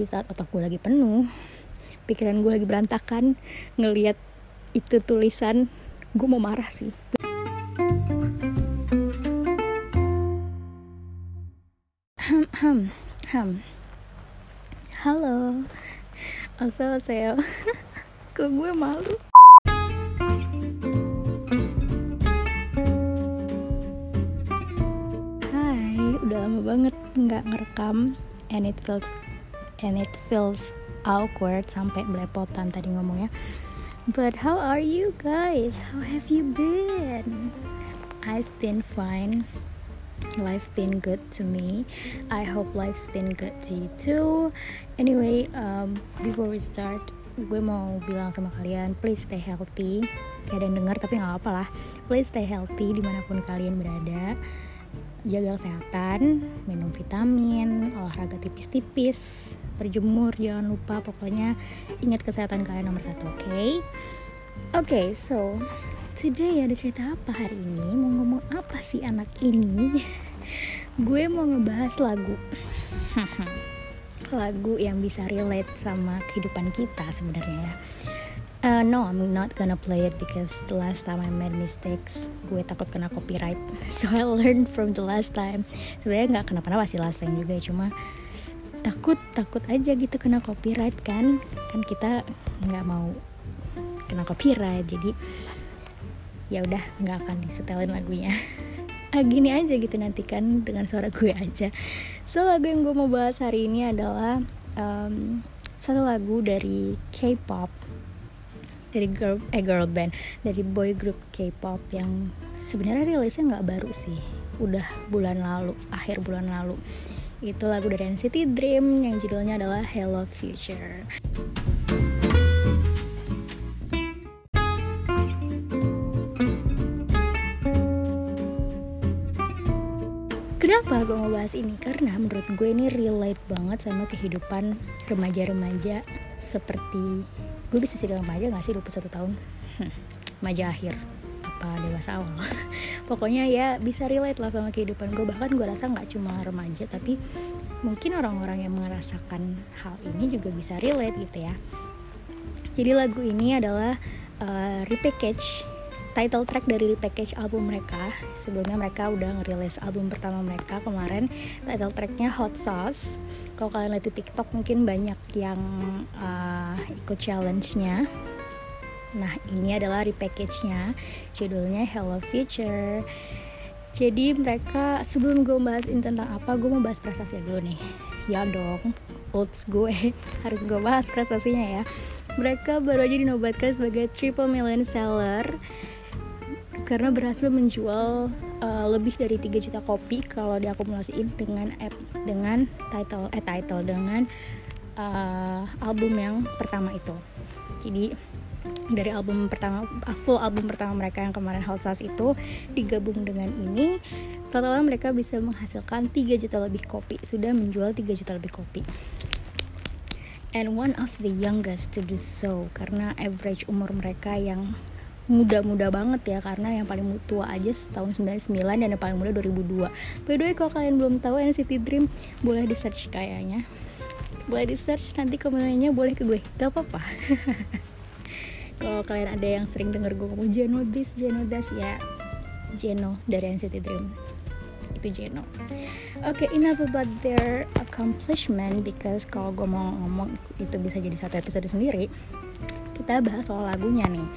di saat otak gue lagi penuh, pikiran gue lagi berantakan, ngelihat itu tulisan, gue mau marah sih. Halo, assalamualaikum. Kok gue malu. Hai, udah lama banget nggak ngerekam, and it feels awkward sampai belepotan tadi ngomongnya. But how are you guys? How have you been? I've been fine. Life been good to me. I hope life's been good to you too. Anyway, before we start, gue mau bilang sama kalian, please stay healthy. Kayak ada yang dengar tapi nggak apa-apa lah. Please stay healthy dimanapun kalian berada. Jaga kesehatan, minum vitamin, olahraga tipis-tipis, berjemur, jangan lupa, pokoknya ingat kesehatan kalian nomor satu, oke? Okay, so today ada cerita apa hari ini? Mau ngomong apa sih anak ini? Gue mau ngebahas lagu yang bisa relate sama kehidupan kita sebenarnya ya. No, I'm not gonna play it because the last time I made mistakes, gue takut kena copyright. So I learned from the last time. Sebenarnya nggak kenapa-napa sih last time juga, cuma takut aja gitu kena copyright kan kita nggak mau kena copyright, jadi ya udah nggak akan disetelin lagunya. Gini aja gitu, nantikan dengan suara gue aja. So lagu yang gue mau bahas hari ini adalah satu lagu dari K-pop, dari girl band, dari boy group K-pop yang sebenarnya rilisnya nggak baru sih, udah akhir bulan lalu. Itu lagu dari NCT Dream yang judulnya adalah Hello Future. Kenapa gue mau bahas ini? Karena menurut gue ini relate banget sama kehidupan remaja-remaja seperti gue. Bisa sih remaja gak sih 21 tahun? Remaja akhir apa dewasa awal? Pokoknya ya bisa relate lah sama kehidupan gue. Bahkan gue rasa gak cuma remaja, tapi mungkin orang-orang yang merasakan hal ini juga bisa relate gitu ya. Jadi lagu ini adalah repackage, title track dari repackage album mereka. Sebelumnya mereka udah ngerilis album pertama mereka kemarin, title tracknya Hot Sauce. Kalau kalian lihat di TikTok mungkin banyak yang ikut challenge-nya. Nah ini adalah repackage-nya, judulnya Hello Future. Jadi mereka, sebelum gue bahas ini tentang apa, gue mau bahas prestasinya dulu nih. Ya dong, olds gue harus gue bahas prestasinya ya. Mereka baru aja dinobatkan sebagai triple million seller karena berhasil menjual lebih dari 3 juta kopi kalau diakumulasiin dengan app, dengan title dengan album yang pertama itu. Jadi dari album pertama, full album pertama mereka yang kemarin Hot Sauce itu digabung dengan ini, totalnya mereka bisa menghasilkan 3 juta lebih kopi, sudah menjual 3 juta lebih kopi. And one of the youngest to do so, karena average umur mereka yang muda-muda banget ya, karena yang paling tua aja tahun 99 dan yang paling muda 2002. By the way, kalau kalian belum tahu NCT Dream, boleh di search kayaknya. Boleh di search, nanti komennya boleh ke gue, gak apa-apa. Kalau kalian ada yang sering denger gue ngomong Jeno this, Jeno das, ya Jeno dari NCT Dream, itu Jeno. Okay, enough about their accomplishment, because kalau gue mau ngomong itu bisa jadi satu episode sendiri. Kita bahas soal lagunya nih.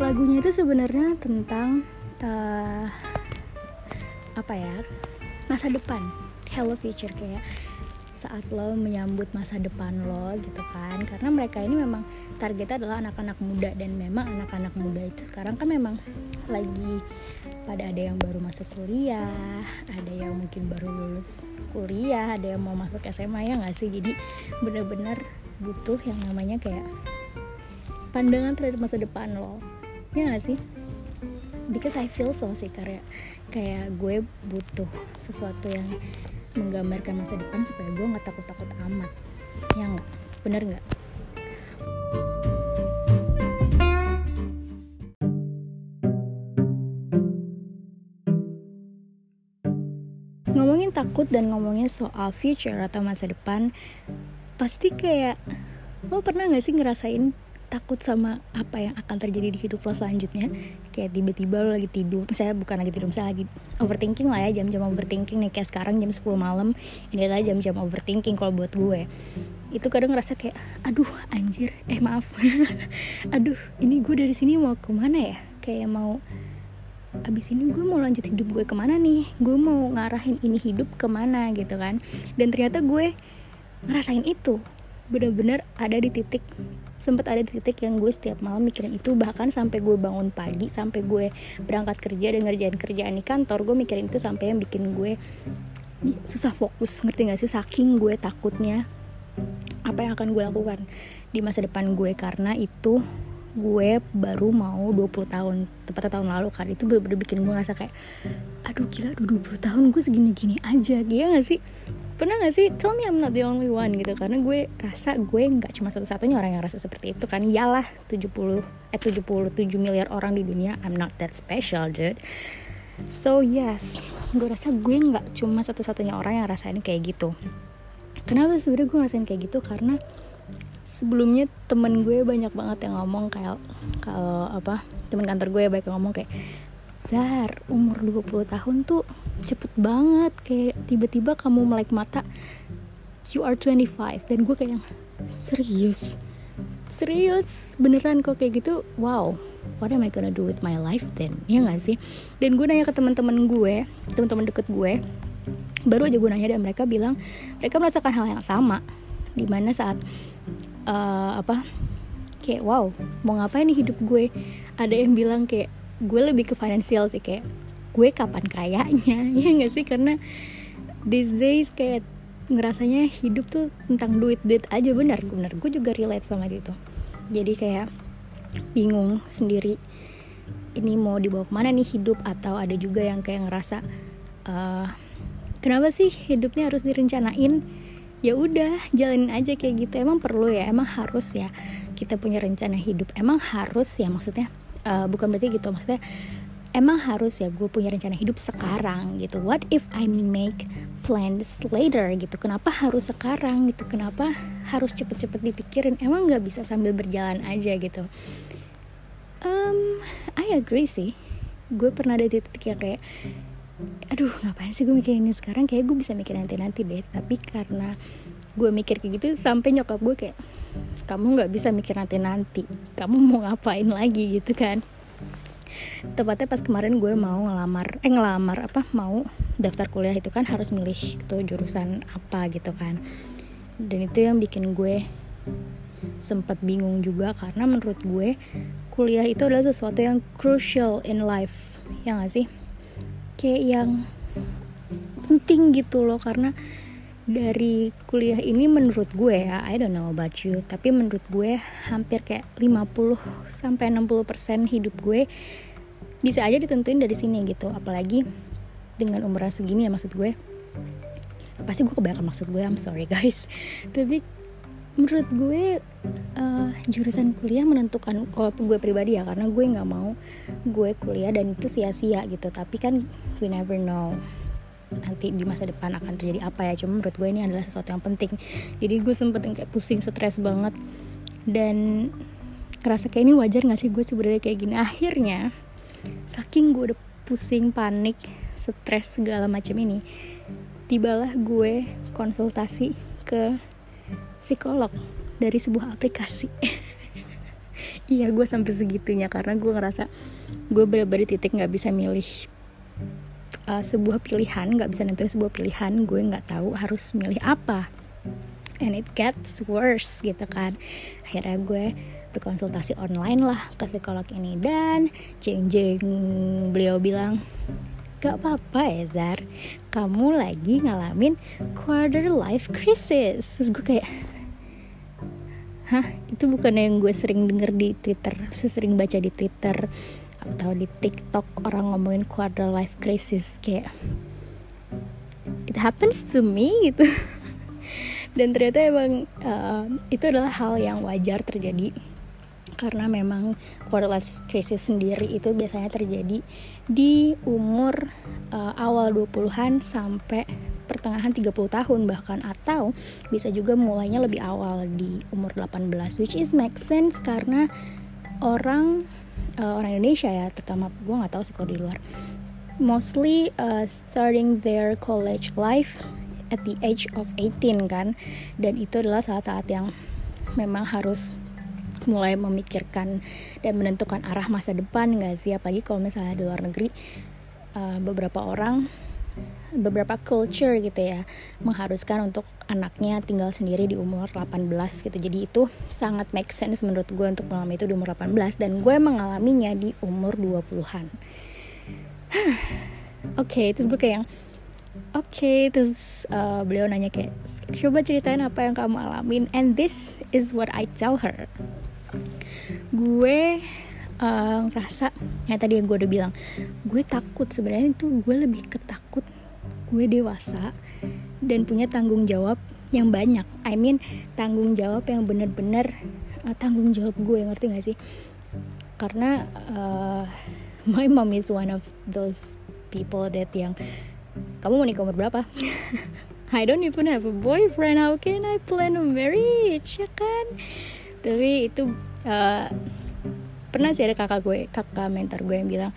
Lagunya itu sebenarnya tentang masa depan, Hello Future, kayak saat lo menyambut masa depan lo gitu kan. Karena mereka ini memang targetnya adalah anak-anak muda, dan memang anak-anak muda itu sekarang kan memang lagi pada ada yang baru masuk kuliah, ada yang mungkin baru lulus kuliah, ada yang mau masuk SMA, ya nggak sih? Jadi benar-benar butuh yang namanya kayak pandangan terhadap masa depan lo, ya nggak sih? Because I feel so sih, kayak gue butuh sesuatu yang menggambarkan masa depan supaya gue nggak takut-takut amat, ya nggak? Bener nggak? takut dan ngomongnya soal future atau masa depan, pasti kayak lo pernah gak sih ngerasain takut sama apa yang akan terjadi di hidup lo selanjutnya? Kayak tiba-tiba lo lagi tidur, misalnya bukan lagi tidur, misalnya lagi overthinking lah ya, jam-jam overthinking nih, kayak sekarang jam 10 malam, ini adalah jam-jam overthinking kalau buat gue. Itu kadang ngerasa kayak, aduh anjir, maaf aduh, ini gue dari sini mau kemana ya? Kayak mau, abis ini gue mau lanjut hidup gue kemana nih, gue mau ngarahin ini hidup kemana gitu kan. Dan ternyata gue ngerasain itu, benar-benar ada di titik, sempat ada di titik yang gue setiap malam mikirin itu, bahkan sampai gue bangun pagi, sampai gue berangkat kerja dan ngerjain kerjaan di kantor, gue mikirin itu sampai yang bikin gue susah fokus, ngerti gak sih, saking gue takutnya apa yang akan gue lakukan di masa depan gue. Karena itu gue baru mau 20 tahun, tepatnya tahun lalu kan. Itu bener-bener bikin gue ngerasa kayak, aduh gila, udah 20 tahun gue segini-gini aja, gila gak sih? Pernah gak sih? Tell me I'm not the only one gitu. Karena gue rasa gue gak cuma satu-satunya orang yang rasa seperti itu kan. Yalah, 77 miliar orang di dunia, I'm not that special dude. So yes, gue rasa gue gak cuma satu-satunya orang yang rasain kayak gitu. Kenapa sebenarnya gue ngerasain kayak gitu? Karena sebelumnya temen gue banyak banget yang ngomong kayak, kalau apa, temen kantor gue banyak yang ngomong kayak, Zar, umur 20 tahun tuh cepet banget, kayak tiba-tiba kamu melek mata, you are 25. Dan gue kayak, serius beneran kok kayak gitu, wow, what am I gonna do with my life then, ya gak sih? Dan gue nanya ke temen-temen deket gue, baru aja gue nanya, dan mereka bilang mereka merasakan hal yang sama, dimana saat kayak wow, mau ngapain nih hidup gue. Ada yang bilang kayak, gue lebih ke financial sih, kayak gue kapan kayanya, ya gak sih? Karena these days kayak ngerasanya hidup tuh tentang duit aja. Benar gue juga relate sama itu. Jadi kayak bingung sendiri, ini mau dibawa kemana nih hidup. Atau ada juga yang kayak ngerasa kenapa sih hidupnya harus direncanain? Ya udah, jalanin aja kayak gitu. Emang perlu ya, emang harus ya kita punya rencana hidup, emang harus ya, maksudnya bukan berarti gitu, maksudnya emang harus ya gue punya rencana hidup sekarang gitu. What if I make plans later gitu? Kenapa harus sekarang gitu? Kenapa harus cepet-cepet dipikirin? Emang gak bisa sambil berjalan aja gitu? I agree sih. Gue pernah ada di titik yang kayak, aduh ngapain sih gue mikirin ini sekarang, kayak gue bisa mikir nanti deh. Tapi karena gue mikir kayak gitu, sampai nyokap gue kayak, kamu nggak bisa mikir nanti, kamu mau ngapain lagi gitu kan. Tepatnya pas kemarin gue mau ngelamar mau daftar kuliah itu kan, harus milih tuh jurusan apa gitu kan. Dan itu yang bikin gue sempat bingung juga, karena menurut gue kuliah itu adalah sesuatu yang crucial in life, ya nggak sih? Kayak yang penting gitu loh. Karena dari kuliah ini menurut gue ya, I don't know about you, tapi menurut gue hampir kayak 50-60% hidup gue bisa aja ditentuin dari sini gitu. Apalagi dengan umur segini ya, maksud gue, pasti gue kebanyakan maksud gue, I'm sorry guys. Tapi menurut gue jurusan kuliah menentukan, kalau gue pribadi ya, karena gue nggak mau gue kuliah dan itu sia-sia gitu. Tapi kan we never know nanti di masa depan akan terjadi apa ya. Cuma menurut gue ini adalah sesuatu yang penting. Jadi gue sempet kayak pusing, stres banget, dan kerasa kayak ini wajar nggak sih gue sebenarnya kayak gini. Akhirnya saking gue udah pusing, panik, stres segala macam ini, tibalah gue konsultasi ke psikolog dari sebuah aplikasi. Iya, gue sampai segitunya karena gue ngerasa gue bener-bener titik nggak bisa milih sebuah pilihan, nggak bisa nentuin sebuah pilihan. Gue nggak tahu harus milih apa. And it gets worse gitu kan. Akhirnya gue berkonsultasi online lah ke psikolog ini, dan jeng-jeng beliau bilang, gak apa-apa ya Zar, kamu lagi ngalamin quarter life crisis. Terus gue kayak, hah? Itu bukan yang gue sering denger di Twitter, sering baca di Twitter atau di TikTok orang ngomongin quarter life crisis, kayak it happens to me gitu. Dan ternyata emang itu adalah hal yang wajar terjadi. Karena memang quarter life crisis sendiri itu biasanya terjadi di umur awal 20-an sampai pertengahan 30 tahun bahkan, atau bisa juga mulainya lebih awal di umur 18, which is make sense karena orang Indonesia ya, terutama gue nggak tahu sih kalau di luar, mostly starting their college life at the age of 18 kan, dan itu adalah saat-saat yang memang harus mulai memikirkan dan menentukan arah masa depan, nggak sih? Apalagi kalau misalnya di luar negeri, beberapa orang, beberapa culture gitu ya, mengharuskan untuk anaknya tinggal sendiri di umur 18 gitu. Jadi itu sangat make sense menurut gue untuk mengalami itu di umur 18, dan gue mengalaminya di umur 20-an. Oke, terus gue kayak yang beliau nanya kayak, coba ceritain apa yang kamu alamin, and this is what I tell her. Gue ngerasa yang tadi yang gue udah bilang, gue takut. Sebenarnya itu gue lebih ketakut gue dewasa dan punya tanggung jawab yang banyak. I mean tanggung jawab yang benar-benar tanggung jawab gue, ngerti gak sih? Karena my mom is one of those people that yang, kamu mau nikah umur berapa? I don't even have a boyfriend, how can I plan a marriage, ya kan? Tapi itu pernah sih ada kakak mentor gue yang bilang,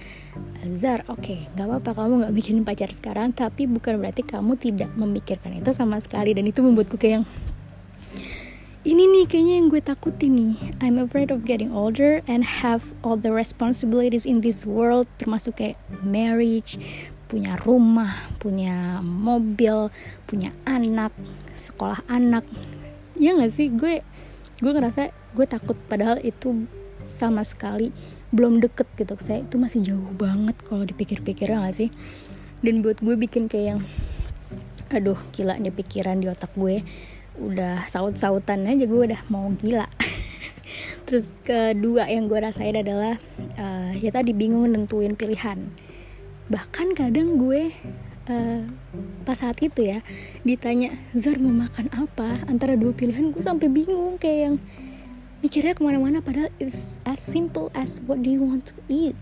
Zar, oke, gak apa-apa kamu gak mikirin pacar sekarang, tapi bukan berarti kamu tidak memikirkan itu sama sekali. Dan itu membuatku kayak yang, ini nih kayaknya yang gue takutin nih. I'm afraid of getting older and have all the responsibilities in this world, termasuk kayak marriage, punya rumah, punya mobil, punya anak, sekolah anak. Ya gak sih? Gue ngerasa gue takut, padahal itu sama sekali belum deket gitu. Saya itu masih jauh banget kalau dipikir-pikir, ya gak sih? Dan buat gue bikin kayak yang, aduh gila nih pikiran di otak gue, udah saut-sautan aja gue udah mau gila. Terus kedua yang gue rasain adalah ya tadi bingung nentuin pilihan. Bahkan kadang gue pas saat itu ya ditanya, Zar mau makan apa, antara dua pilihan, gue sampai bingung kayak yang mikirnya kemana-mana, padahal it's as simple as what do you want to eat.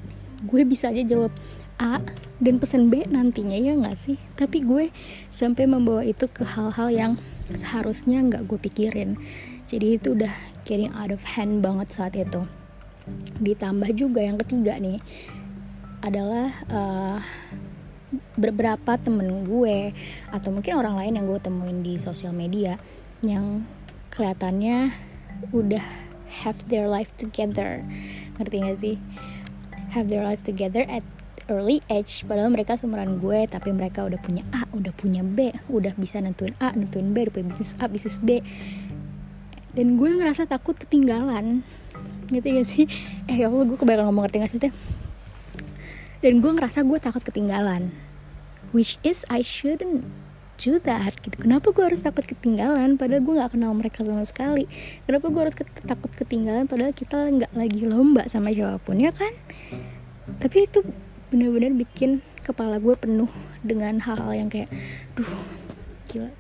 Gue bisa aja jawab A dan pesan B nantinya, ya gak sih? Tapi gue sampai membawa itu ke hal-hal yang seharusnya gak gue pikirin. Jadi itu udah getting out of hand banget saat itu. Ditambah juga yang ketiga nih adalah beberapa temen gue atau mungkin orang lain yang gue temuin di sosial media yang kelihatannya udah have their life together, ngerti gak sih? Have their life together at early age, padahal mereka seumuran gue, tapi mereka udah punya A, udah punya B, udah bisa nentuin A, nentuin B, udah punya bisnis A, bisnis B. Dan gue ngerasa takut ketinggalan, ngerti gak sih? Ya Allah, gue kebanyakan ngomong, ngerti gak sih? Dan gue ngerasa gue takut ketinggalan, which is I shouldn't do that gitu. Kenapa gue harus takut ketinggalan padahal gue gak kenal mereka sama sekali? Kenapa gue harus takut ketinggalan padahal kita gak lagi lomba sama siapapun, ya kan? Tapi itu benar-benar bikin kepala gue penuh dengan hal-hal yang kayak, duh gila,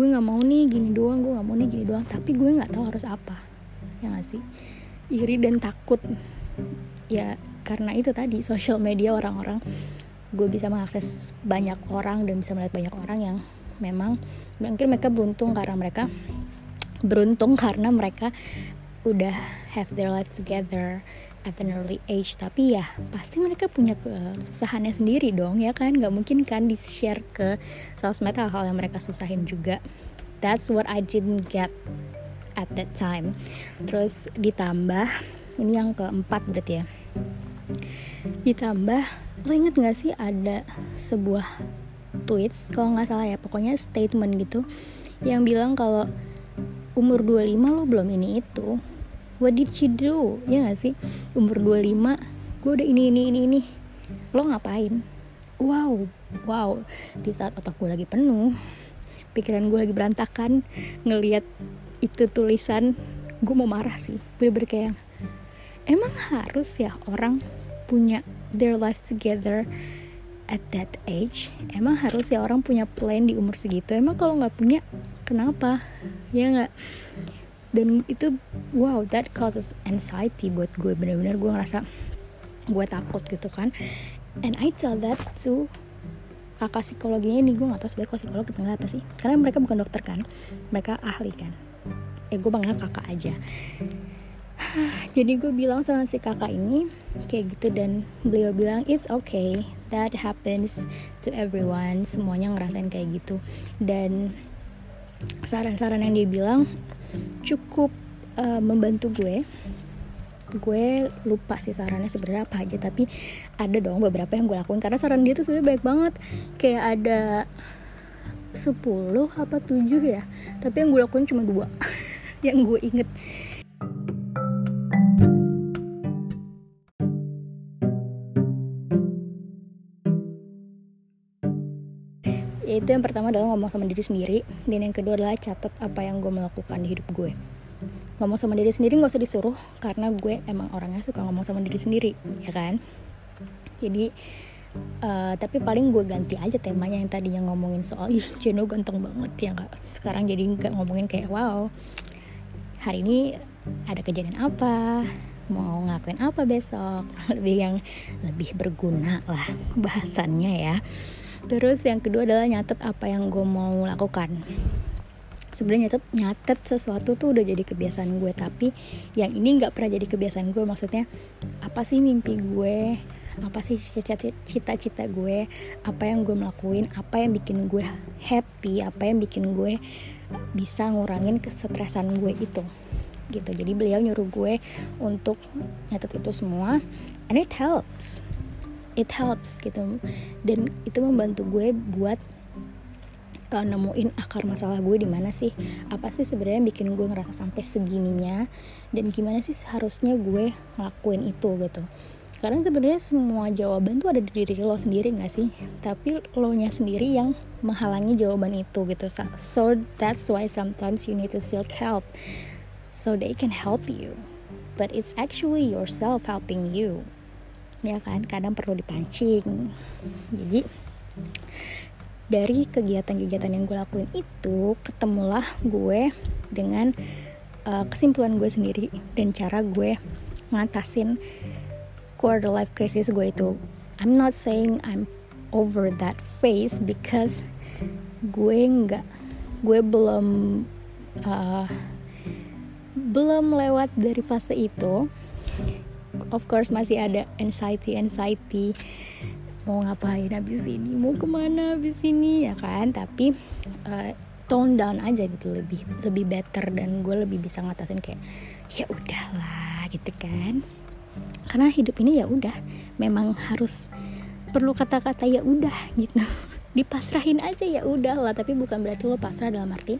gue gak mau nih gini doang, gue gak mau nih gini doang, tapi gue gak tahu harus apa, ya gak sih? Iri dan takut ya, karena itu tadi social media, orang-orang, gue bisa mengakses banyak orang dan bisa melihat banyak orang yang memang mungkin mereka beruntung karena mereka udah have their life together at an early age. Tapi ya pasti mereka punya kesusahannya sendiri dong, ya kan? Gak mungkin kan di share ke sosmed hal-hal yang mereka susahin juga. That's what I didn't get at that time. Terus ditambah, ini yang keempat berarti ya, ditambah, lo inget gak sih ada sebuah tweets kalau gak salah ya, pokoknya statement gitu yang bilang kalau umur 25 lo belum ini itu, what did you do, ya gak sih? Umur 25 gue udah ini, lo ngapain? Wow, di saat otak gue lagi penuh, pikiran gue lagi berantakan, ngelihat itu tulisan, gue mau marah sih, bener-bener kayak, emang harus ya orang punya their life together at that age? Emang harus ya orang punya plan di umur segitu? Emang kalau gak punya, kenapa? Ya gak? Dan itu, wow, that causes anxiety buat gue. Bener-bener gue ngerasa gue takut gitu kan. And I tell that to kakak psikologinya nih, gue gak tau sebenarnya kalau psikolog dipanggil apa sih, karena mereka bukan dokter kan, mereka ahli kan. Gue panggil kakak aja. Jadi gue bilang sama si kakak ini kayak gitu, dan beliau bilang it's okay, that happens to everyone, semuanya ngerasain kayak gitu. Dan saran-saran yang dia bilang cukup membantu gue. Gue lupa sih sarannya sebenarnya apa aja, tapi ada dong beberapa yang gue lakuin, karena saran dia tuh sebenarnya baik banget. Kayak ada 10 apa 7 ya, tapi yang gue lakuin cuma 2 yang gue inget. Yaitu yang pertama adalah ngomong sama diri sendiri, dan yang kedua adalah catat apa yang gue melakukan di hidup gue. Ngomong sama diri sendiri gak usah disuruh, karena gue emang orangnya suka ngomong sama diri sendiri, ya kan? Jadi tapi paling gue ganti aja temanya, yang tadinya ngomongin soal ih Jeno ganteng banget ya gak? Sekarang jadi gak ngomongin kayak wow hari ini ada kejadian apa, mau ngelakuin apa besok, lebih yang lebih berguna lah bahasannya ya. Terus yang kedua adalah nyatet apa yang gue mau lakukan. Sebenarnya nyatet sesuatu tuh udah jadi kebiasaan gue, tapi yang ini nggak pernah jadi kebiasaan gue. Maksudnya apa sih mimpi gue, apa sih cita-cita gue, apa yang gue melakuin, apa yang bikin gue happy, apa yang bikin gue bisa ngurangin kesetresan gue itu gitu. Jadi beliau nyuruh gue untuk nyatet itu semua, and it helps. It helps gitu, dan itu membantu gue buat nemuin akar masalah gue di mana sih, apa sih sebenarnya bikin gue ngerasa sampai segininya, dan gimana sih seharusnya gue ngelakuin itu gitu. Karena sebenarnya semua jawaban tuh ada di diri lo sendiri nggak sih, tapi lo nya sendiri yang menghalangi jawaban itu gitu. So that's why sometimes you need to seek help, so they can help you, but it's actually yourself helping you. Ya kan, kadang perlu dipancing. Jadi dari kegiatan-kegiatan yang gue lakuin itu, ketemulah gue dengan kesimpulan gue sendiri dan cara gue ngatasin quarter life crisis gue itu. I'm not saying I'm over that phase, because gue belum lewat dari fase itu. Of course masih ada anxiety, mau ngapain abis ini, mau kemana abis ini, ya kan? Tapi tone down aja gitu, lebih better, dan gue lebih bisa ngatasin kayak ya udahlah gitu kan. Karena hidup ini ya udah, memang harus perlu kata-kata ya udah gitu. Dipasrahin aja ya udahlah, tapi bukan berarti lo pasrah dalam arti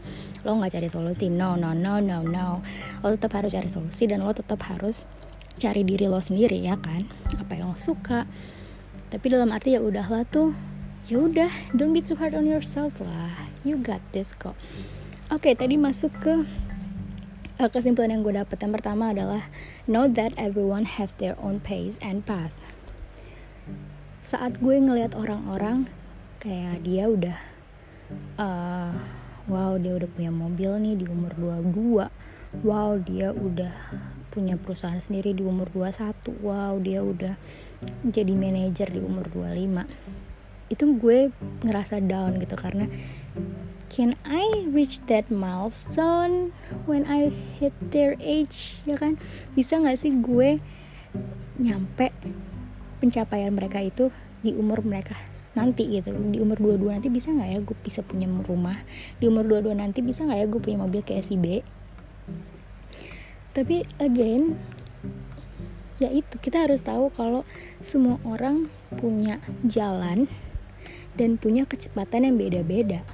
lo nggak cari solusi. No. Lo tetap harus cari solusi, dan lo tetap harus cari diri lo sendiri, ya kan, apa yang lo suka. Tapi dalam arti ya udahlah tuh ya udah, don't be too hard on yourself lah, you got this kok. Oke, tadi masuk ke kesimpulan yang gue dapet. Yang pertama adalah know that everyone have their own pace and path. Saat gue ngelihat orang-orang kayak dia udah wow dia udah punya mobil nih di umur 22, wow dia udah punya perusahaan sendiri di umur 21, wow dia udah jadi manajer di umur 25, itu gue ngerasa down gitu. Karena can I reach that milestone when I hit their age, ya kan? Bisa gak sih gue nyampe pencapaian mereka itu di umur mereka nanti gitu, di umur 22 nanti bisa gak ya gue bisa punya rumah, di umur 22 nanti bisa gak ya gue punya mobil kayak si B. Tapi again, ya itu, kita harus tahu kalau semua orang punya jalan dan punya kecepatan yang beda-beda.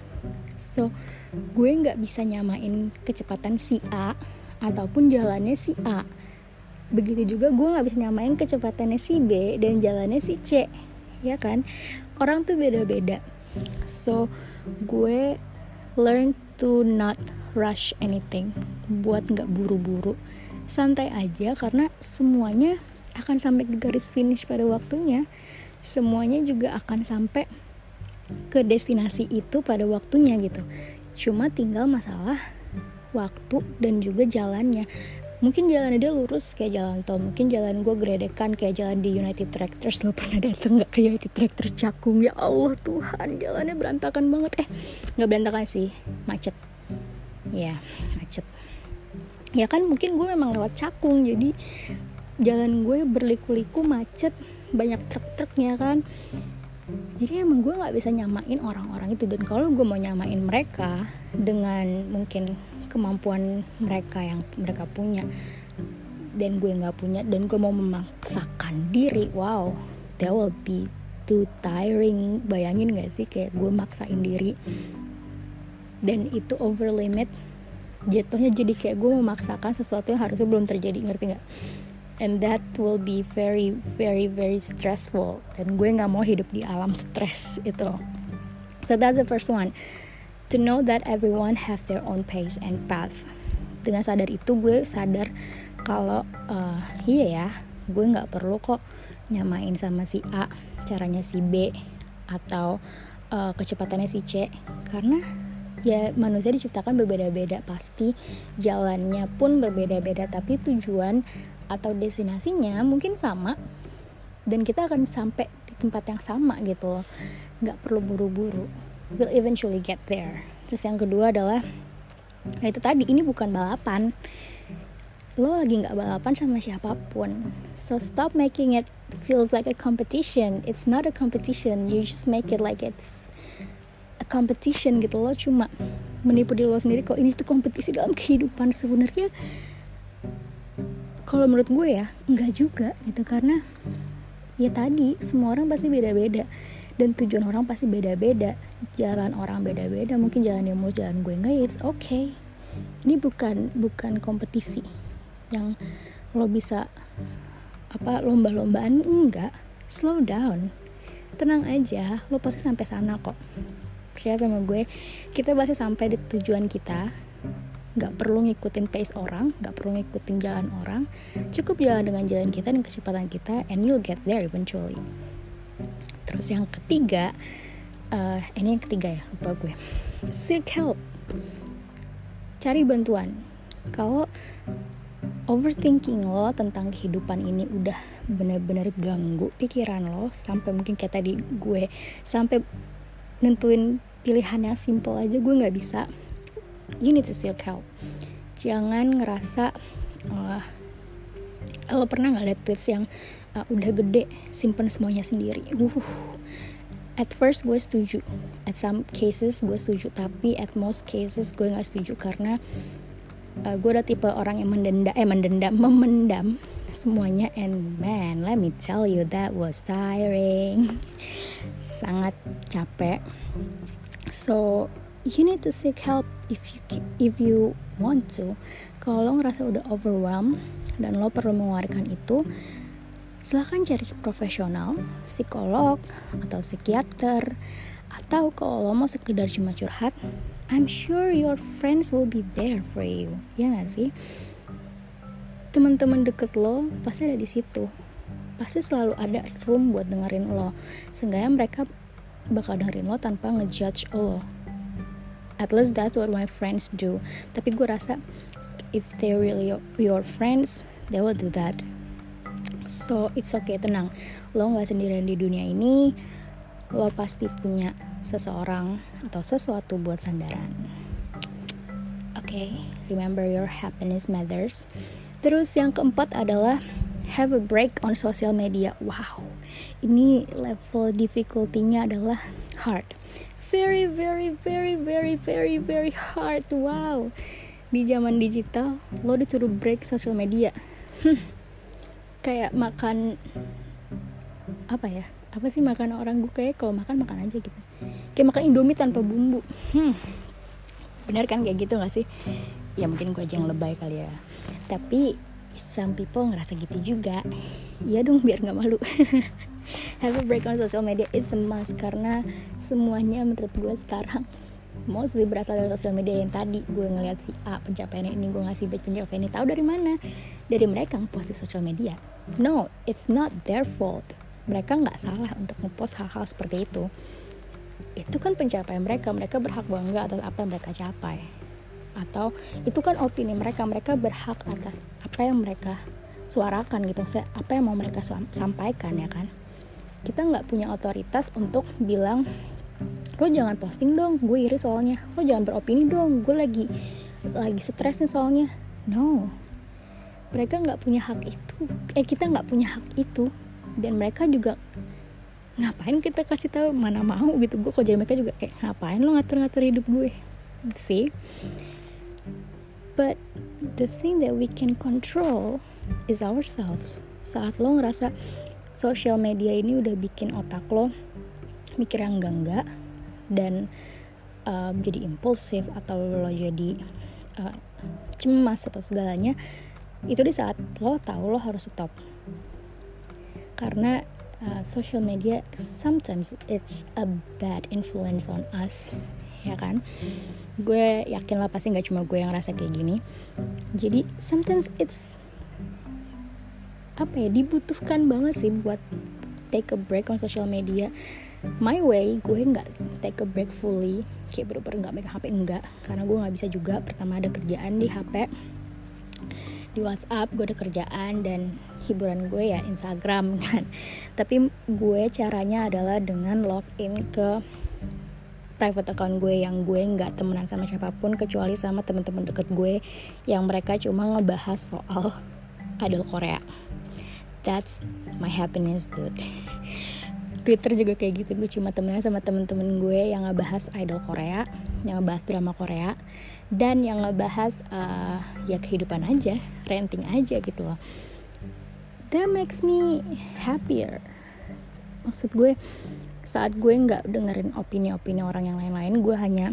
So, gue gak bisa nyamain kecepatan si A ataupun jalannya si A. Begitu juga gue gak bisa nyamain kecepatannya si B dan jalannya si C, ya kan? Orang tuh beda-beda. So, gue learn to not rush anything, buat nggak buru-buru, santai aja, karena semuanya akan sampai ke garis finish pada waktunya, semuanya juga akan sampai ke destinasi itu pada waktunya gitu. Cuma tinggal masalah waktu dan juga jalannya. mungkin jalannya dia lurus kayak jalan tol, mungkin jalan gue geredekan kayak jalan di United Tractors. Lo pernah dateng nggak ke United Tractors Cakung? Ya Allah Tuhan, jalannya berantakan banget. Nggak berantakan sih, macet. Ya macet. Ya kan mungkin gue memang lewat Cakung, jadi jalan gue berliku-liku macet, banyak truk-truknya kan. Jadi emang gue gak bisa nyamain orang-orang itu. Dan kalau gue mau nyamain mereka dengan mungkin kemampuan mereka yang mereka punya dan gue gak punya, dan gue mau memaksakan diri, wow, that will be too tiring. Bayangin gak sih kayak gue maksain diri dan itu over limit. Jatuhnya jadi kayak gue memaksakan sesuatu yang harusnya belum terjadi, ngerti gak? And that will be very, very, very stressful. Dan gue gak mau hidup di alam stres itu. So that's the first one. To know that everyone have their own pace and path. Dengan sadar itu gue sadar kalau gue gak perlu kok nyamain sama si A, caranya si B, atau kecepatannya si C. Karena ya manusia diciptakan berbeda-beda, pasti jalannya pun berbeda-beda, tapi tujuan atau destinasinya mungkin sama, dan kita akan sampai di tempat yang sama gitu loh. Gak perlu buru-buru, we'll eventually get there. Terus yang kedua adalah, nah itu tadi, ini bukan balapan. Lo lagi gak balapan sama siapapun, so stop making it feels like a competition. It's not a competition, you just make it like it's a competition gitu. Lo cuma menipu diri lo sendiri kok ini tuh kompetisi dalam kehidupan. Sebenarnya kalau menurut gue ya, enggak juga gitu, karena ya tadi semua orang pasti beda-beda dan tujuan orang pasti beda-beda, jalan orang beda-beda, mungkin jalan dia mau, jalan gue enggak, it's okay. Ini bukan kompetisi yang lo bisa lomba-lombaan, enggak. Slow down, tenang aja, lo pasti sampai sana kok. Percaya sama gue, kita pasti sampai di tujuan kita. Gak perlu ngikutin pace orang, gak perlu ngikutin jalan orang, cukup jalan dengan jalan kita dan kecepatan kita, and you'll get there eventually. Terus yang ketiga, ini yang ketiga ya, lupa gue, seek help, cari bantuan. Kalau overthinking lo tentang kehidupan ini udah benar-benar ganggu pikiran lo, sampai mungkin kayak tadi gue sampai nentuin pilihan yang simple aja gue gak bisa, you need to seek help. Jangan ngerasa lo pernah gak liat tweets yang udah gede simpen semuanya sendiri. At first gue setuju, at some cases gue setuju, tapi at most cases gue gak setuju. Karena gue udah tipe orang yang memendam semuanya. And man, let me tell you, that was tiring. Sangat capek. So you need to seek help if you want to. Kalau lo ngerasa udah overwhelmed dan lo perlu mengeluarkan itu, silakan cari profesional, psikolog atau psikiater, atau kalau lo mau sekedar cuma curhat, I'm sure your friends will be there for you. Ya nggak sih? Teman-teman deket lo pasti ada di situ, pasti selalu ada room buat dengerin lo. Seenggaknya mereka bakal dengerin lo tanpa ngejudge lo. At least that's what my friends do. Tapi gue rasa if they really your friends, they will do that. So it's okay, tenang. Lo gak sendirian di dunia ini. Lo pasti punya seseorang atau sesuatu buat sandaran. Okay, remember your happiness matters. Terus yang keempat adalah have a break on social media. Wow, ini level difficulty-nya adalah hard. Very, very, very, very, very, very hard. Wow. Di zaman digital, lo disuruh break social media. Kayak makan apa ya? Apa sih makan orang? Gue kayak kalau makan aja gitu. Kayak makan Indomie tanpa bumbu. Bener kan kayak gitu enggak sih? Ya mungkin gue aja yang lebay kali ya. Tapi some people ngerasa gitu juga. Iya dong, biar enggak malu. Have a break on social media, it's a must. Karena semuanya menurut gue sekarang mostly berasal dari social media. Yang tadi gue ngeliat si A pencapaiannya ini, gue ngasih B pencapaian ini, tahu dari mana? Dari mereka ngepost di social media. No, it's not their fault. Mereka gak salah untuk ngepost hal-hal seperti itu. Itu kan pencapaian mereka berhak bangga atas apa yang mereka capai. atau itu kan opini mereka berhak atas apa yang mereka suarakan gitu, apa yang mau mereka sampaikan ya kan. Kita nggak punya otoritas untuk bilang lo jangan posting dong, gue iri soalnya, lo jangan beropini dong, gue lagi stres nih soalnya. No, mereka nggak punya hak itu, kita nggak punya hak itu, dan mereka juga ngapain kita kasih tahu, mana mau gitu. Gue kok jadi mereka juga kayak ngapain lo ngatur-ngatur hidup gue sih. But the thing that we can control is ourselves. Saat lo ngerasa social media ini udah bikin otak lo mikir yang enggak-enggak dan jadi impulsif atau lo jadi cemas atau segalanya, itu di saat lo tahu lo harus stop. Karena social media sometimes it's a bad influence on us, ya kan? Gue yakin lah pasti gak cuma gue yang ngerasa kayak gini. Jadi sometimes it's dibutuhkan banget sih buat take a break on social media. My way, gue gak take a break fully, kayak bener-bener gak megang HP, enggak, karena gue gak bisa juga. Pertama ada kerjaan di HP, di WhatsApp gue ada kerjaan, dan hiburan gue ya Instagram kan. Tapi gue caranya adalah dengan login ke private account gue yang gue gak temenan sama siapapun kecuali sama teman-teman deket gue yang mereka cuma ngebahas soal idol Korea. That's my happiness, dude. Twitter juga kayak gitu, gue cuma temennya sama temen-temen gue yang ngebahas idol Korea, yang ngebahas drama Korea, dan yang ngebahas ya kehidupan aja, renting aja gitu loh. That makes me happier. Maksud gue, saat gue gak dengerin opini-opini orang yang lain-lain, gue hanya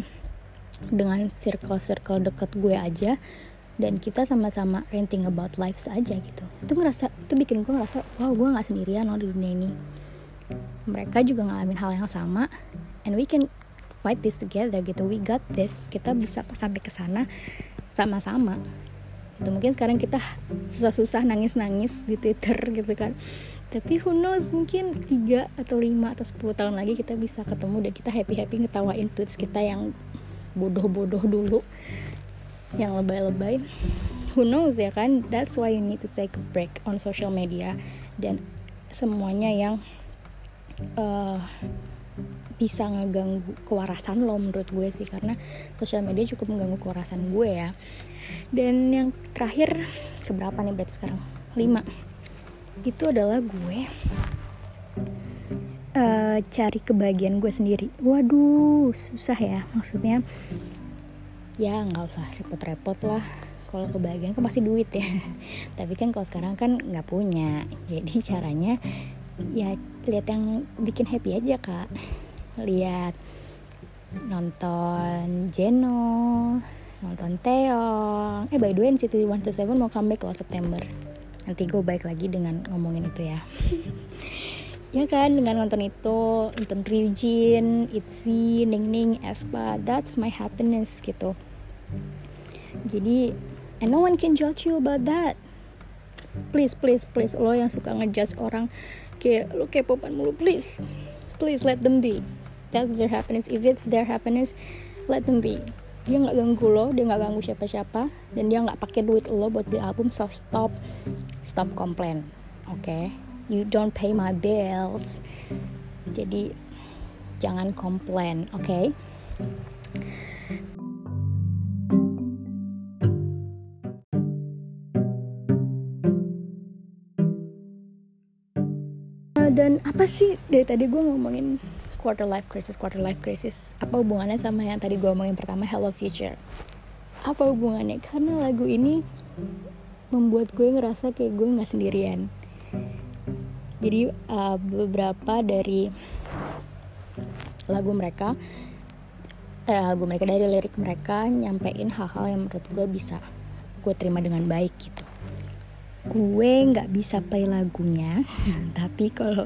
dengan circle-circle deket gue aja, dan kita sama-sama ranting about lives aja gitu. Itu bikin gue ngerasa wow, gue gak sendirian loh di dunia ini, mereka juga ngalamin hal yang sama, and we can fight this together gitu, we got this, kita bisa sampai kesana sama-sama gitu. Mungkin sekarang kita susah-susah nangis-nangis di Twitter gitu kan, tapi who knows, mungkin 3 atau 5 atau 10 tahun lagi kita bisa ketemu dan kita happy-happy ngetawain tweets kita yang bodoh-bodoh dulu, yang lebay-lebay. Who knows ya kan. That's why you need to take a break on social media dan semuanya yang bisa ngeganggu kewarasan lo, menurut gue sih, karena social media cukup mengganggu kewarasan gue ya. Dan yang terakhir keberapa nih berarti sekarang, 5, itu adalah gue cari kebahagiaan gue sendiri. Waduh, susah ya, maksudnya ya nggak usah repot-repot lah, kalau kebahagiaan kan pasti duit ya, tapi kan kalau sekarang kan nggak punya, jadi caranya ya lihat yang bikin happy aja kak, lihat nonton Jeno, nonton Teong. By the way, NCT 127 mau comeback loh September, nanti gue balik lagi dengan ngomongin itu ya. Ya kan, dengan nonton itu, nonton RyuJin, Itzy, Ningning, aespa, that's my happiness gitu. Jadi, and no one can judge you about that. Please, lo yang suka ngejudge orang kayak lo kepopan mulu, please let them be. That's their happiness. If it's their happiness, let them be. Dia nggak ganggu lo, dia nggak ganggu siapa-siapa, dan dia nggak pakai duit lo buat beli album. So stop complain, okay? You don't pay my bills. Jadi jangan komplain, oke? Okay? Dan apa sih dari tadi gue ngomongin quarter life crisis? Apa hubungannya sama yang tadi gue ngomongin pertama, Hello Future? Apa hubungannya? Karena lagu ini membuat gue ngerasa kayak gue nggak sendirian. Jadi beberapa dari lagu mereka dari lirik mereka nyampein hal-hal yang menurut gue bisa gue terima dengan baik gitu. Gue nggak bisa play lagunya, tapi kalau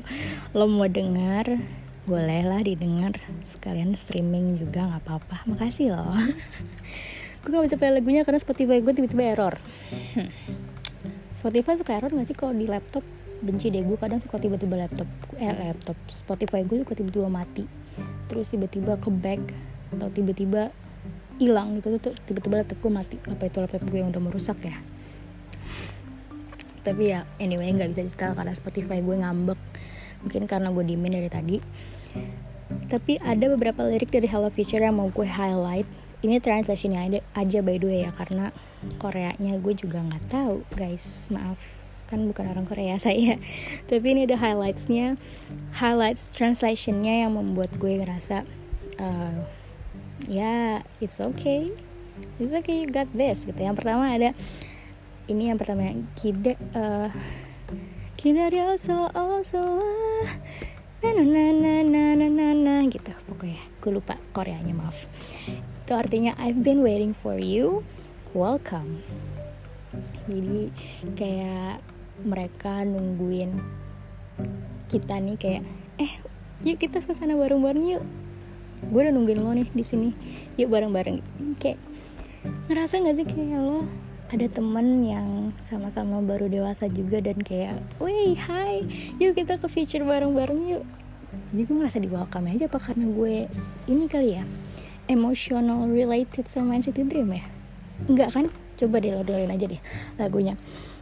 lo mau dengar bolehlah didengar, sekalian streaming juga nggak apa-apa. Makasih lo. Gue nggak bisa play lagunya karena Spotify gue tiba-tiba error. Spotify suka error nggak sih kalau di laptop? Benci deh gue kadang suka tiba-tiba laptop Spotify gue suka tiba-tiba mati, terus tiba-tiba ke back, atau tiba-tiba hilang gitu tuh, tiba-tiba laptop gue mati. Apa itu laptop gue yang udah mau rusak ya? Tapi ya anyway nggak bisa disetel karena Spotify gue ngambek, mungkin karena gue diemin dari tadi. Tapi ada beberapa lirik dari Hello Future yang mau gue highlight. Ini translation-nya aja by the way ya, karena Koreanya gue juga nggak tahu guys, maaf, kan bukan orang Korea saya. Tapi ini ada highlights-nya, highlights translation-nya yang membuat gue ngerasa ya it's okay, it's okay, you got this gitu. Yang pertama ada ini, yang pertama kida gitu, pokoknya gue lupa Koreanya, maaf. Itu artinya I've been waiting for you, welcome. Jadi kayak mereka nungguin kita nih, kayak yuk kita kesana bareng-bareng yuk, gue udah nungguin lo nih di sini, yuk bareng-bareng. Kayak ngerasa nggak sih kayak lo ada temen yang sama-sama baru dewasa juga dan kayak, wih hai, yuk kita ke feature bareng-bareng yuk. Jadi gue ngerasa di welcome aja, apa karena gue ini kali ya emotional related sama NCT Dream ya? Enggak kan? Coba deh lo dengerin aja deh lagunya.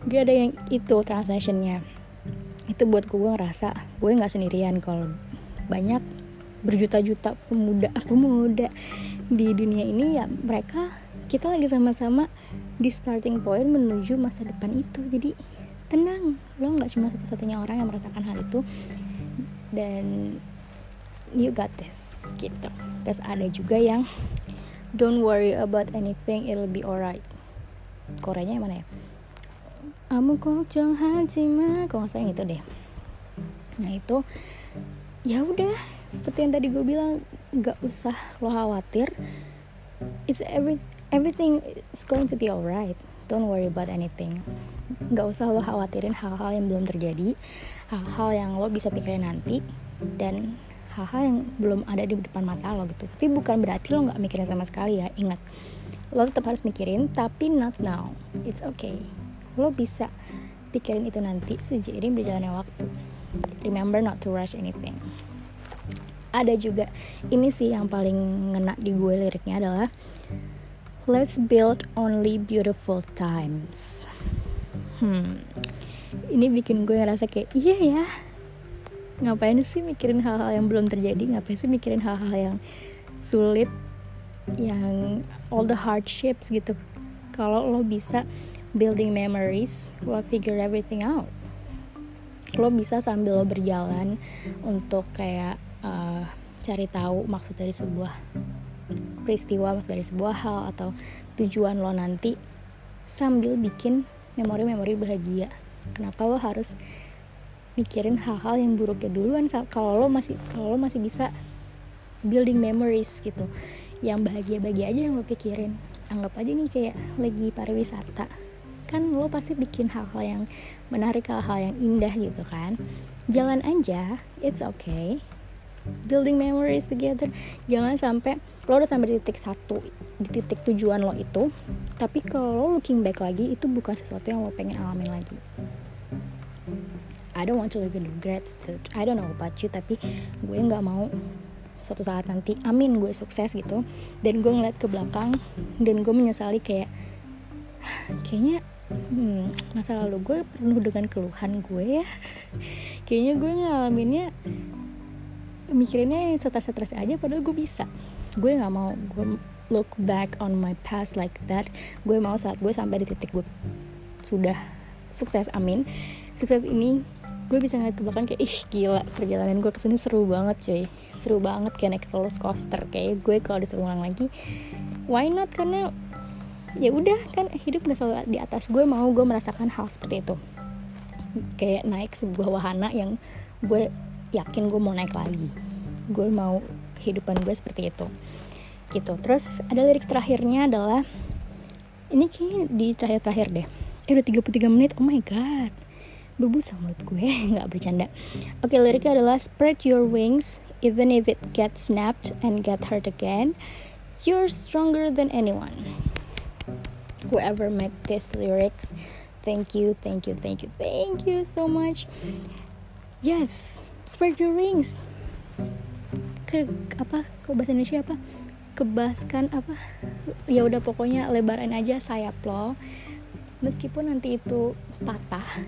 Gak ada yang itu translationnya. Itu buat gue ngerasa gue gak sendirian kalau banyak berjuta-juta pemuda di dunia ini ya, mereka, kita lagi sama-sama di starting point menuju masa depan itu. Jadi tenang, lo gak cuma satu-satunya orang yang merasakan hal itu, dan you got this gitu. Terus ada juga yang don't worry about anything, it'll be alright. Koreanya yang mana ya? Amu kokjong hajima, kalau nggak salah gitu deh. Nah itu, ya udah, seperti yang tadi gue bilang, nggak usah lo khawatir. It's everything is going to be alright. Don't worry about anything. Nggak usah lo khawatirin hal-hal yang belum terjadi, hal-hal yang lo bisa pikirin nanti, dan hal-hal yang belum ada di depan mata lo gitu. Tapi bukan berarti lo nggak mikirin sama sekali ya. Ingat, lo tetap harus mikirin, tapi not now, it's okay, lo bisa pikirin itu nanti seiring berjalannya waktu. Remember not to rush anything. Ada juga ini sih yang paling ngena di gue liriknya adalah let's build only beautiful times. Ini bikin gue ngerasa kayak iya ya, ngapain sih mikirin hal-hal yang belum terjadi, ngapain sih mikirin hal-hal yang sulit, yang all the hardships gitu. Kalau lo bisa building memories, lo figure everything out. Lo bisa sambil lo berjalan untuk kayak cari tahu maksud dari sebuah peristiwa, maksud dari sebuah hal atau tujuan lo nanti, sambil bikin memori-memori bahagia. Kenapa lo harus mikirin hal-hal yang buruknya duluan kalau lo masih bisa building memories gitu? Yang bahagia-bahagia aja yang lo pikirin. Anggap aja nih kayak lagi pariwisata, kan lo pasti bikin hal-hal yang menarik, hal-hal yang indah gitu kan. Jalan aja, it's okay, building memories together. Jangan sampai lo udah sampai di titik satu, di titik tujuan lo itu, tapi kalau lo looking back lagi, itu bukan sesuatu yang lo pengen alamin lagi. I don't want to live in regrets too. I don't know about you, tapi gue gak mau suatu saat nanti, amin gue sukses gitu, dan gue ngeliat ke belakang dan gue menyesali kayak kayaknya masa lalu gue penuh dengan keluhan gue ya. Kayaknya gue ngalaminnya, mikirinnya stres-stres aja, padahal gue bisa. Gue gak mau gue look back on my past like that. Gue mau saat gue sampai di titik gue sudah sukses, amin sukses ini, gue bisa ngeliat ke belakang kayak, ih gila, perjalanan gue kesini seru banget cuy, seru banget, kayak naik roller coaster. Kayak gue kalau disuruh ulang lagi, why not? Karena ya udah kan, hidup gak selalu di atas. Gue mau gue merasakan hal seperti itu, kayak naik sebuah wahana yang gue yakin gue mau naik lagi. Gue mau kehidupan gue seperti itu gitu. Terus ada lirik terakhirnya adalah, ini kayaknya di terakhir-terakhir deh, udah 33 menit, oh my god, berbusa mulut gue, nggak bercanda. Oke, liriknya adalah spread your wings, even if it gets snapped and get hurt again, you're stronger than anyone. Whoever made these lyrics, thank you, thank you, thank you, thank you so much. Yes, spread your wings. Ke bahasa Indonesia apa? kebaskan apa, ya udah pokoknya lebaran aja sayap lo, meskipun nanti itu patah,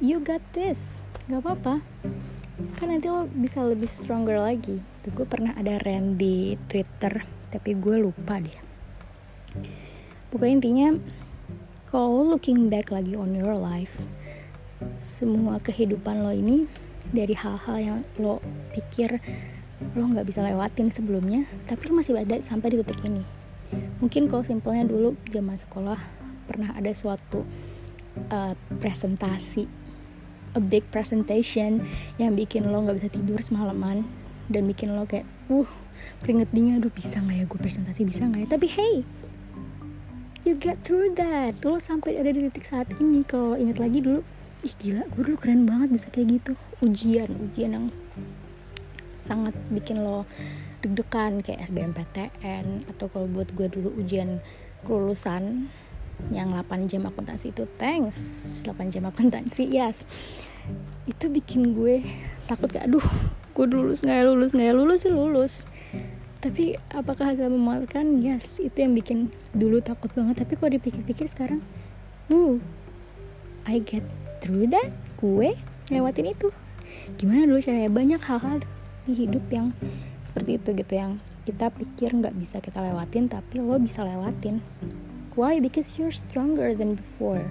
you got this, nggak apa-apa, kan nanti lo bisa lebih stronger lagi. Tuh gue pernah ada rant di Twitter tapi gue lupa deh. Pokoknya intinya kalau looking back lagi on your life, semua kehidupan lo ini dari hal-hal yang lo pikir lo nggak bisa lewatin sebelumnya, tapi lo masih ada sampai di detik ini. Mungkin kalau simpelnya dulu zaman sekolah pernah ada suatu presentasi, a big presentation yang bikin lo nggak bisa tidur semalaman dan bikin lo kayak keringet dingin, aduh bisa nggak ya gue presentasi, bisa nggak ya. Tapi hey, you get through that, lo sampai ada di titik saat ini. Kalau inget lagi dulu, ih gila gue dulu keren banget bisa kayak gitu. Ujian yang sangat bikin lo deg-degan kayak SBMPTN, atau kalau buat gue dulu ujian kelulusan yang 8 jam akuntansi itu, thanks 8 jam akuntansi, yes, itu bikin gue takut kayak aduh gue lulus, tapi apakah hasil memuaskan? Yes, itu yang bikin dulu takut banget. Tapi kalau dipikir-pikir sekarang, I get through that, gue lewatin itu. Gimana dulu caranya? Banyak hal-hal di hidup yang seperti itu gitu, yang kita pikir nggak bisa kita lewatin tapi lo bisa lewatin. Why? Because you're stronger than before.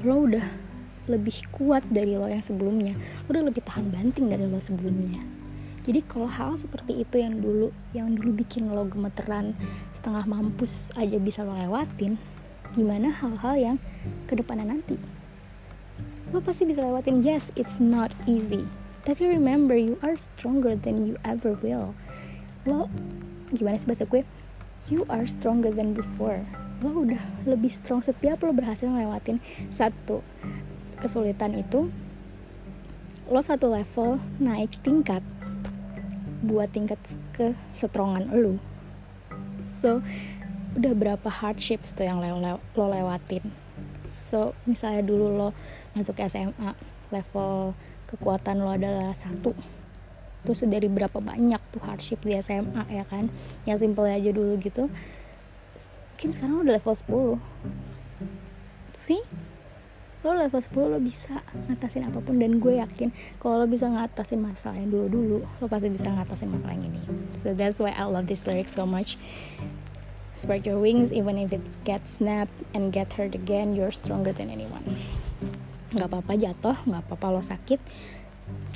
Lo udah lebih kuat dari lo yang sebelumnya, lo udah lebih tahan banting dari lo sebelumnya. Jadi kalau hal seperti itu yang dulu bikin lo gemeteran setengah mampus aja bisa lo lewatin, gimana hal-hal yang kedepannya nanti lo pasti bisa lewatin. Yes, it's not easy, tapi remember, you are stronger than you ever will. Lo, gimana sih bahasa gue? You are stronger than before. Lo udah lebih strong setiap lo berhasil ngelewatin satu kesulitan itu. Lo satu level naik tingkat buat tingkat kesetrongan lo. So, udah berapa hardships tuh yang lo lewatin. So, misalnya dulu lo masuk SMA, level kekuatan lo adalah 1, terus dari berapa banyak tuh hardship di SMA, ya kan, yang simple aja dulu gitu, mungkin sekarang udah level 10. See? Lo level 10, lo bisa ngatasin apapun, dan gue yakin kalau lo bisa ngatasin masalah yang dulu-dulu, lo pasti bisa ngatasin masalah yang ini. So that's why I love this lyric so much. Spread your wings even if it gets snapped and get hurt again, you're stronger than anyone. Gak apa-apa jatuh, gak apa-apa lo sakit,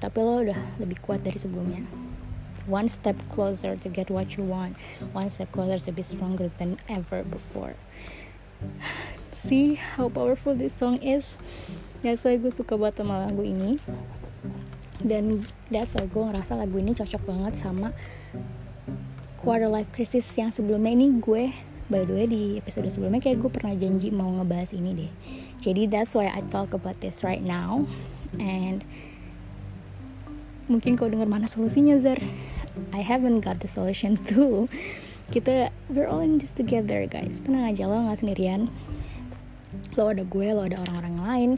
tapi lo udah lebih kuat dari sebelumnya. One step closer to get what you want, one step closer to be stronger than ever before. See how powerful this song is? That's why gue suka banget sama lagu ini, dan that's why gue ngerasa lagu ini cocok banget sama quarter life crisis yang sebelumnya ini. Gue, by the way, di episode sebelumnya kayak gue pernah janji mau ngebahas ini deh. Jadi that's why I talk about this right now. And mungkin kau dengar mana solusinya, Zer? I haven't got the solution too. We're all in this together, guys. Tenang aja, lo gak sendirian. Lo ada gue, lo ada orang-orang lain.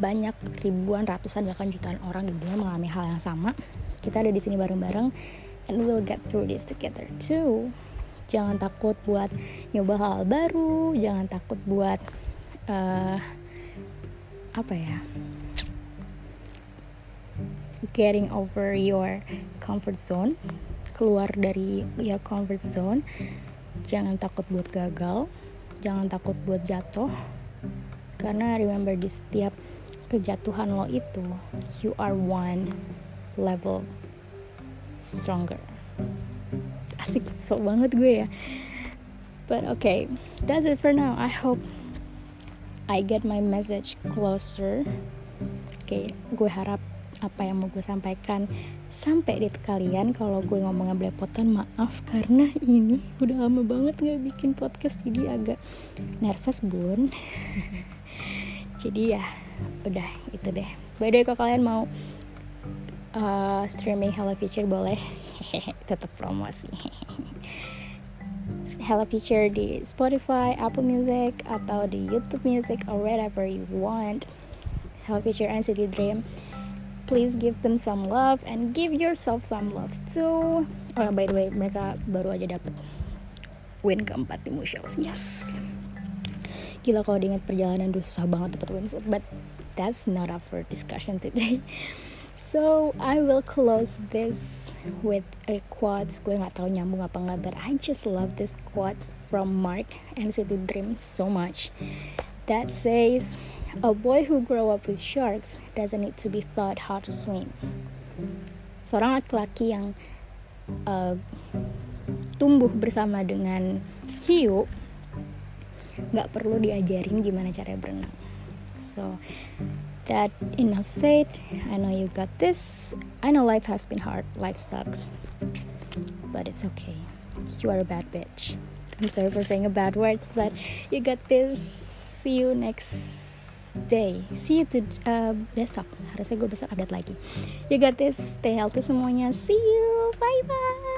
Banyak ribuan, ratusan, bahkan jutaan orang di dunia mengalami hal yang sama. Kita ada di sini bareng-bareng, and we'll get through this together too. Jangan takut buat nyoba hal baru, jangan takut buat getting over your comfort zone, keluar dari your comfort zone. Jangan takut buat gagal, jangan takut buat jatuh, karena remember, di setiap kejatuhan lo itu, you are one level stronger. Asik so banget gue ya. But okay, that's it for now. I hope I get my message closer. Okay, gue harap apa yang mau gue sampaikan sampai di kalian. Kalau gue ngomongnya belepotan, maaf, karena ini udah lama banget gak bikin podcast, jadi agak nervous bun. Jadi ya udah itu deh. By the way, kalau kalian mau streaming Hello Future boleh. Tetap promosi. Hello Future di Spotify, Apple Music, atau di YouTube Music, or whatever you want. Hello Future NCT Dream. please give them some love and give yourself some love too. Oh by the way, mereka baru aja dapet win keempat di Mushows. Yes. Gila, kalau diingat perjalanan tuh susah banget dapat win, but that's not up for discussion today. So I will close this with a quote. Gue nggak tahu nyambung apa nggak, but I just love this quote from Mark NCT Dream so much. That says, "A boy who grow up with sharks doesn't need to be taught how to swim." Seorang laki-laki yang tumbuh bersama dengan hiu nggak perlu diajarin gimana cara berenang. So that enough said. I know you got this. I know life has been hard. Life sucks, but it's okay. You are a bad bitch. I'm sorry for saying a bad words, but you got this. See you next day. See you besok. Harusnya gue besok update lagi. You got this. Stay healthy semuanya. See you. Bye bye.